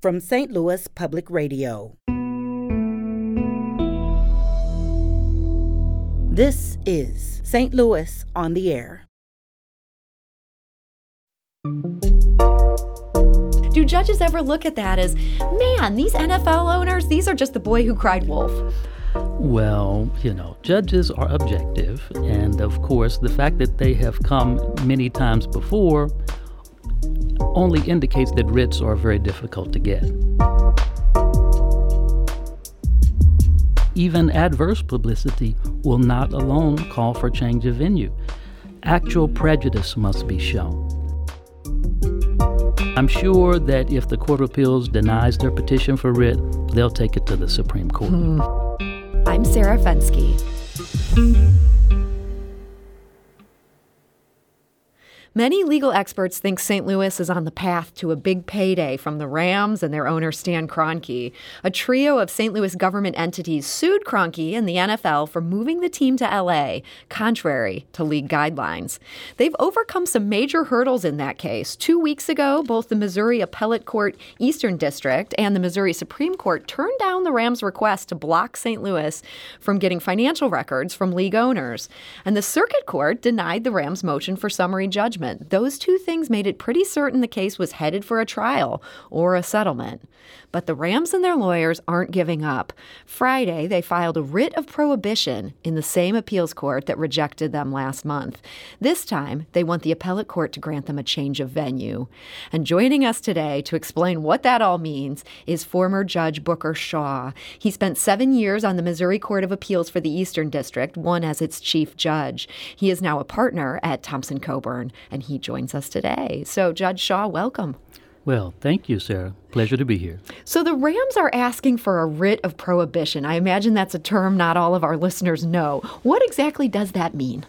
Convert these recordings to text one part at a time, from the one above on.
From St. Louis Public Radio. This is St. Louis on the Air. Do judges ever look at that as, man, these NFL owners, these are just the boy who cried wolf? Well, judges are objective. And of course, the fact that they have come many times before only indicates that writs are very difficult to get. Even adverse publicity will not alone call for change of venue. Actual prejudice must be shown. I'm sure that if the Court of Appeals denies their petition for writ, they'll take it to the Supreme Court. I'm Sarah Fenske. Many legal experts think St. Louis is on the path to a big payday from the Rams and their owner Stan Kroenke. A trio of St. Louis government entities sued Kroenke and the NFL for moving the team to L.A., contrary to league guidelines. They've overcome some major hurdles in that case. 2 weeks ago, both the Missouri Appellate Court Eastern District and the Missouri Supreme Court turned down the Rams' request to block St. Louis from getting financial records from league owners. And the Circuit Court denied the Rams' motion for summary judgment. Those two things made it pretty certain the case was headed for a trial or a settlement. But the Rams and their lawyers aren't giving up. Friday, they filed a writ of prohibition in the same appeals court that rejected them last month. This time, they want the appellate court to grant them a change of venue. And joining us today to explain what that all means is former Judge Booker Shaw. He spent 7 years on the Missouri Court of Appeals for the Eastern District, one as its chief judge. He is now a partner at Thompson Coburn, and he joins us today. So, Judge Shaw, welcome. Well, thank you, Sarah. Pleasure to be here. So the Rams are asking for a writ of prohibition. I imagine that's a term not all of our listeners know. What exactly does that mean?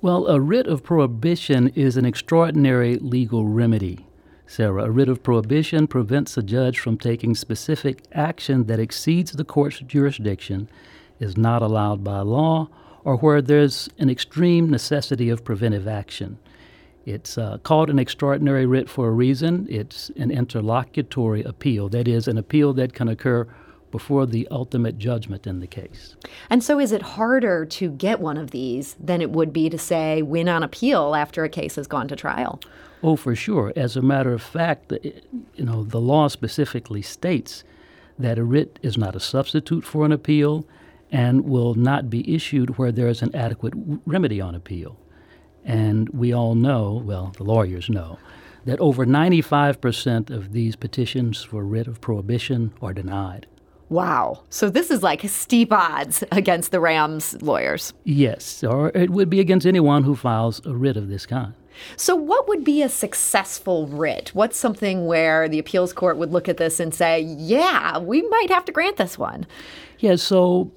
Well, a writ of prohibition is an extraordinary legal remedy, Sarah. A writ of prohibition prevents a judge from taking specific action that exceeds the court's jurisdiction, is not allowed by law, or where there's an extreme necessity of preventive action. It's called an extraordinary writ for a reason. It's an interlocutory appeal. That is, an appeal that can occur before the ultimate judgment in the case. And so is it harder to get one of these than it would be to, say, win on appeal after a case has gone to trial? Oh, for sure. As a matter of fact, the law specifically states that a writ is not a substitute for an appeal and will not be issued where there is an adequate remedy on appeal. And we all know, well, the lawyers know, that over 95% of these petitions for writ of prohibition are denied. Wow. So this is like steep odds against the Rams' lawyers. Yes, or it would be against anyone who files a writ of this kind. So what would be a successful writ? What's something where the appeals court would look at this and say, yeah, we might have to grant this one? Yeah, so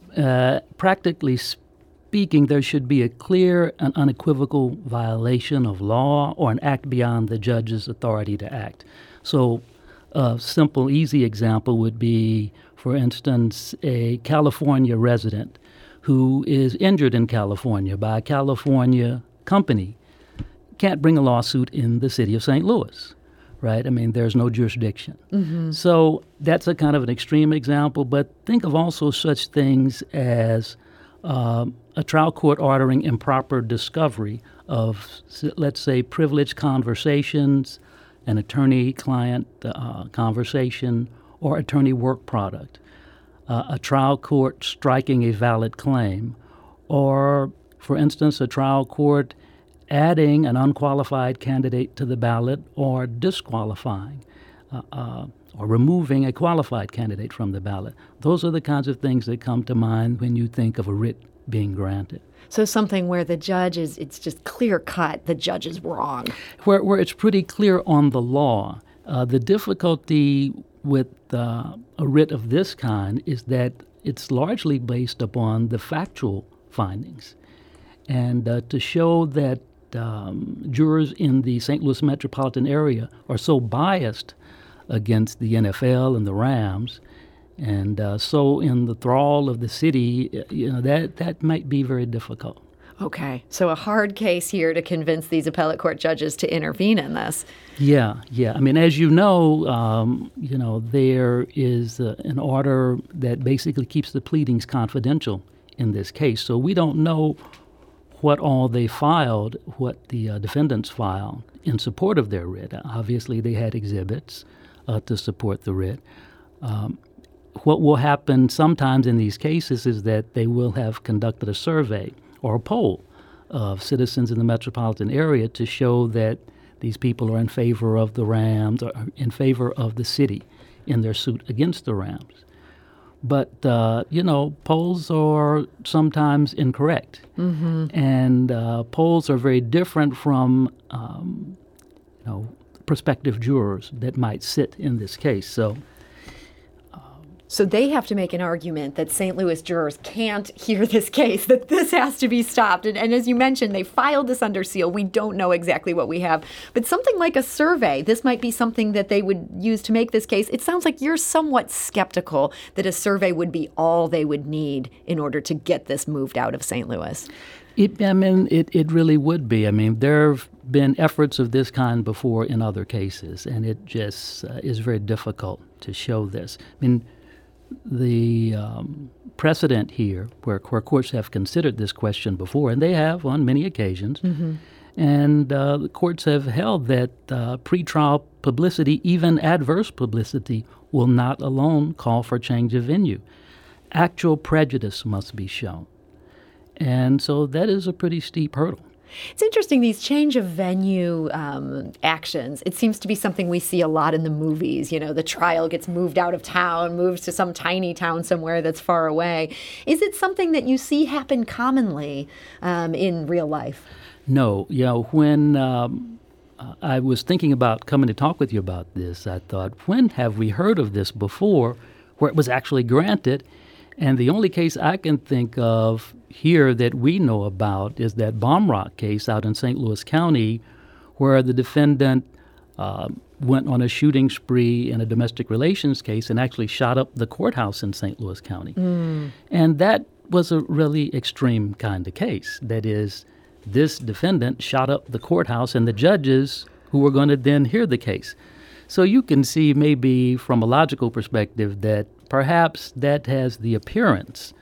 practically speaking, there should be a clear and unequivocal violation of law or an act beyond the judge's authority to act. So a simple, easy example would be, for instance, a California resident who is injured in California by a California company can't bring a lawsuit in the city of St. Louis, right? I mean, there's no jurisdiction. Mm-hmm. So that's a kind of an extreme example, but think of also such things as a trial court ordering improper discovery of, let's say, privileged conversations, an attorney-client conversation, or attorney work product, a trial court striking a valid claim, or, for instance, a trial court adding an unqualified candidate to the ballot or disqualifying or removing a qualified candidate from the ballot. Those are the kinds of things that come to mind when you think of a writ being granted. So something where the judge is, it's just clear-cut, the judge is wrong. Where it's pretty clear on the law. The difficulty with a writ of this kind is that it's largely based upon the factual findings. And to show that jurors in the St. Louis metropolitan area are so biased against the NFL and the Rams, and so in the thrall of the city, that might be very difficult. Okay. So a hard case here to convince these appellate court judges to intervene in this. Yeah. I mean, as you know, there is an order that basically keeps the pleadings confidential in this case. So we don't know what all they filed, what the defendants filed in support of their writ. Obviously, they had exhibits to support the writ. What will happen sometimes in these cases is that they will have conducted a survey or a poll of citizens in the metropolitan area to show that these people are in favor of the Rams or in favor of the city in their suit against the Rams. But, you know, polls are sometimes incorrect. Mm-hmm. And polls are very different from, you know, prospective jurors that might sit in this case. So they have to make an argument that St. Louis jurors can't hear this case, that this has to be stopped. And as you mentioned, they filed this under seal. We don't know exactly what we have. But something like a survey, this might be something that they would use to make this case. It sounds like you're somewhat skeptical that a survey would be all they would need in order to get this moved out of St. Louis. It really would be. I mean, there have been efforts of this kind before in other cases, and it just is very difficult to show this. I mean, the precedent here, where courts have considered this question before, and they have on many occasions, mm-hmm. and the courts have held that pretrial publicity, even adverse publicity, will not alone call for change of venue. Actual prejudice must be shown. And so that is a pretty steep hurdle. It's interesting, these change of venue actions. It seems to be something we see a lot in the movies. You know, the trial gets moved out of town, moves to some tiny town somewhere that's far away. Is it something that you see happen commonly in real life? No. You know, when I was thinking about coming to talk with you about this, I thought, when have we heard of this before where it was actually granted? And the only case I can think of here that we know about is that Bombrock case out in St. Louis County where the defendant went on a shooting spree in a domestic relations case and actually shot up the courthouse in St. Louis County. Mm. And that was a really extreme kind of case. That is, this defendant shot up the courthouse and the judges who were going to then hear the case. So you can see maybe from a logical perspective that perhaps that has the appearance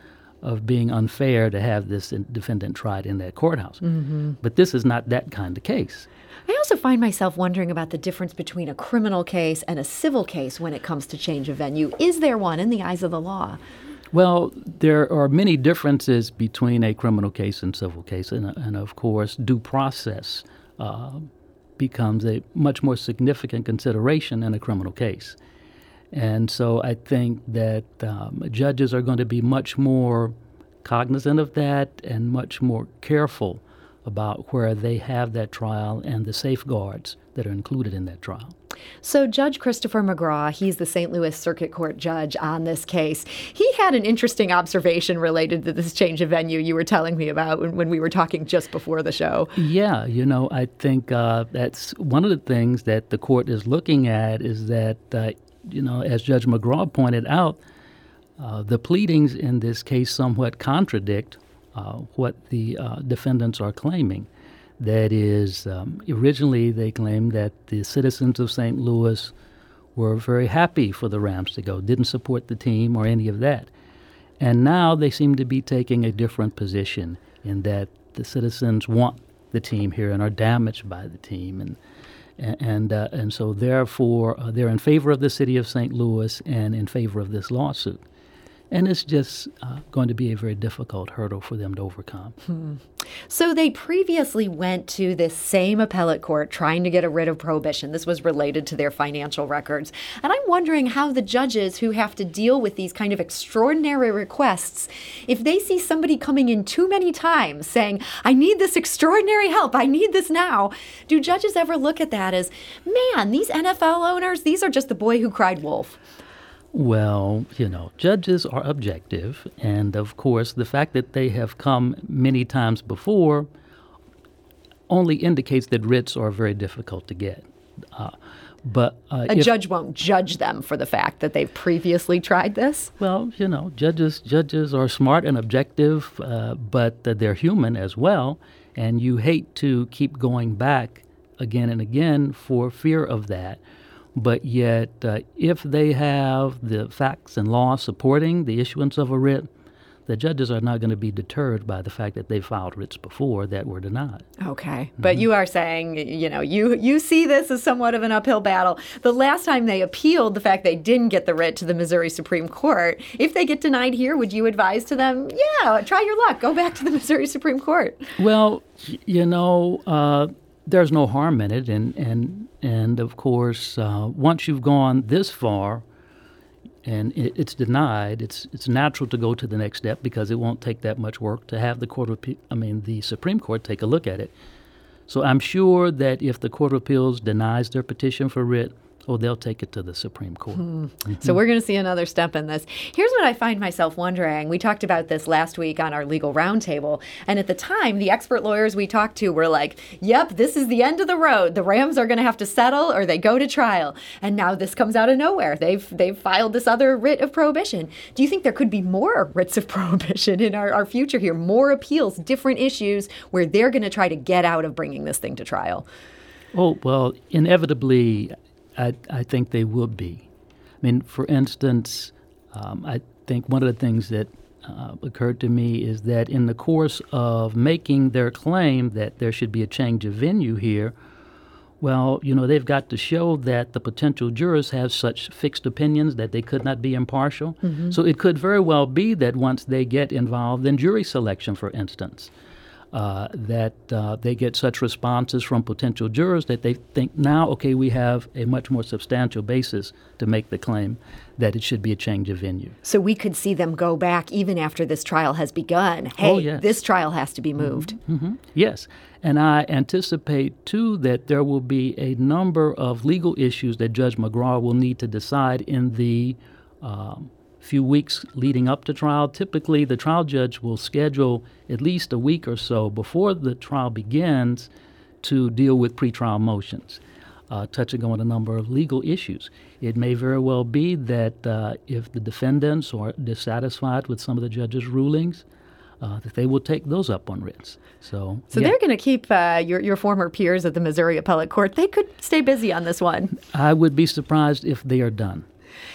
of being unfair to have this defendant tried in that courthouse. Mm-hmm. But this is not that kind of case. I also find myself wondering about the difference between a criminal case and a civil case when it comes to change of venue. Is there one in the eyes of the law? Well, there are many differences between a criminal case and civil case. And of course, due process becomes a much more significant consideration in a criminal case. And so I think that judges are going to be much more cognizant of that and much more careful about where they have that trial and the safeguards that are included in that trial. So Judge Christopher McGraw, he's the St. Louis Circuit Court judge on this case. He had an interesting observation related to this change of venue you were telling me about when we were talking just before the show. Yeah, you know, I think that's one of the things that the court is looking at is that you know, as Judge McGraw pointed out, the pleadings in this case somewhat contradict what the defendants are claiming. That is, originally they claimed that the citizens of St. Louis were very happy for the Rams to go, didn't support the team or any of that. And now they seem to be taking a different position in that the citizens want the team here and are damaged by the team. And so, therefore, they're in favor of the city of St. Louis and in favor of this lawsuit. And it's just going to be a very difficult hurdle for them to overcome. Hmm. So they previously went to this same appellate court trying to get a writ of prohibition. This was related to their financial records. And I'm wondering how the judges who have to deal with these kind of extraordinary requests, if they see somebody coming in too many times saying, I need this extraordinary help, I need this now, do judges ever look at that as, man, these NFL owners, these are just the boy who cried wolf? Well, you know, judges are objective, and of course, the fact that they have come many times before only indicates that writs are very difficult to get. But a judge won't judge them for the fact that they've previously tried this? Well, you know, judges are smart and objective, but they're human as well. And you hate to keep going back again and again for fear of that. But yet, if they have the facts and law supporting the issuance of a writ, the judges are not going to be deterred by the fact that they filed writs before that were denied. Okay. But you are saying, you know, you see this as somewhat of an uphill battle. The last time they appealed the fact they didn't get the writ to the Missouri Supreme Court, if they get denied here, would you advise to them, yeah, try your luck, go back to the Missouri Supreme Court? Well, you know, there's no harm in it. And of course, once you've gone this far, and it's denied, it's natural to go to the next step because it won't take that much work to have the Supreme Court take a look at it. So I'm sure that if the Court of Appeals denies their petition for writ, they'll take it to the Supreme Court. So we're going to see another step in this. Here's what I find myself wondering. We talked about this last week on our legal roundtable. And at the time, the expert lawyers we talked to were like, yep, this is the end of the road. The Rams are going to have to settle or they go to trial. And now this comes out of nowhere. They've filed this other writ of prohibition. Do you think there could be more writs of prohibition in our future here? More appeals, different issues where they're going to try to get out of bringing this thing to trial? Oh, well, inevitably, I think they will be. I mean, for instance, I think one of the things that occurred to me is that in the course of making their claim that there should be a change of venue here, well, you know, they've got to show that the potential jurors have such fixed opinions that they could not be impartial. Mm-hmm. So it could very well be that once they get involved in jury selection, for instance, that they get such responses from potential jurors that they think now, okay, we have a much more substantial basis to make the claim that it should be a change of venue. So we could see them go back even after this trial has begun. Hey, yes. This trial has to be moved. Mm-hmm. Yes, and I anticipate, too, that there will be a number of legal issues that Judge McGraw will need to decide in the few weeks leading up to trial. Typically, the trial judge will schedule at least a week or so before the trial begins to deal with pretrial motions, touching on a number of legal issues. It may very well be that if the defendants are dissatisfied with some of the judge's rulings, that they will take those up on writs. So yeah. They're going to keep your former peers at the Missouri Appellate Court. They could stay busy on this one. I would be surprised if they are done.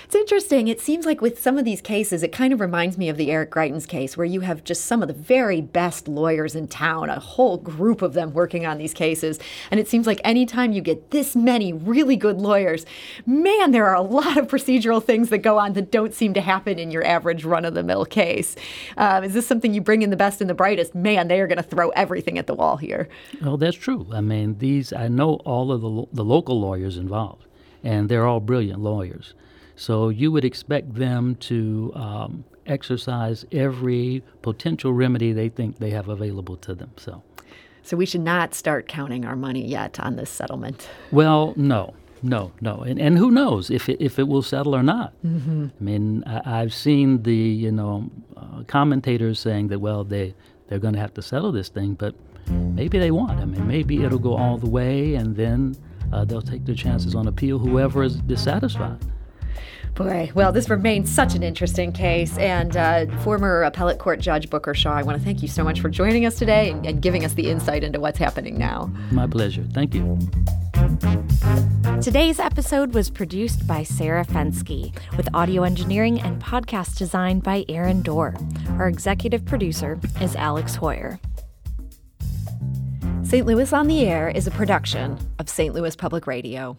It's interesting. It seems like with some of these cases, it kind of reminds me of the Eric Greitens case, where you have just some of the very best lawyers in town, a whole group of them working on these cases. And it seems like any time you get this many really good lawyers, man, there are a lot of procedural things that go on that don't seem to happen in your average run-of-the-mill case. Is this something you bring in the best and the brightest? Man, they are going to throw everything at the wall here. Well, that's true. I mean, I know all of the local lawyers involved, and they're all brilliant lawyers. So you would expect them to exercise every potential remedy they think they have available to them. So we should not start counting our money yet on this settlement. Well, no. And who knows if it will settle or not. Mm-hmm. I mean, I've seen the commentators saying that, well, they're going to have to settle this thing, but maybe they won't. I mean, maybe it'll go all the way, and then they'll take their chances on appeal, whoever is dissatisfied. Boy, well, this remains such an interesting case. And former appellate court judge Booker Shaw, I want to thank you so much for joining us today and giving us the insight into what's happening now. My pleasure. Thank you. Today's episode was produced by Sarah Fenske, with audio engineering and podcast design by Aaron Dorr. Our executive producer is Alex Hoyer. St. Louis on the Air is a production of St. Louis Public Radio.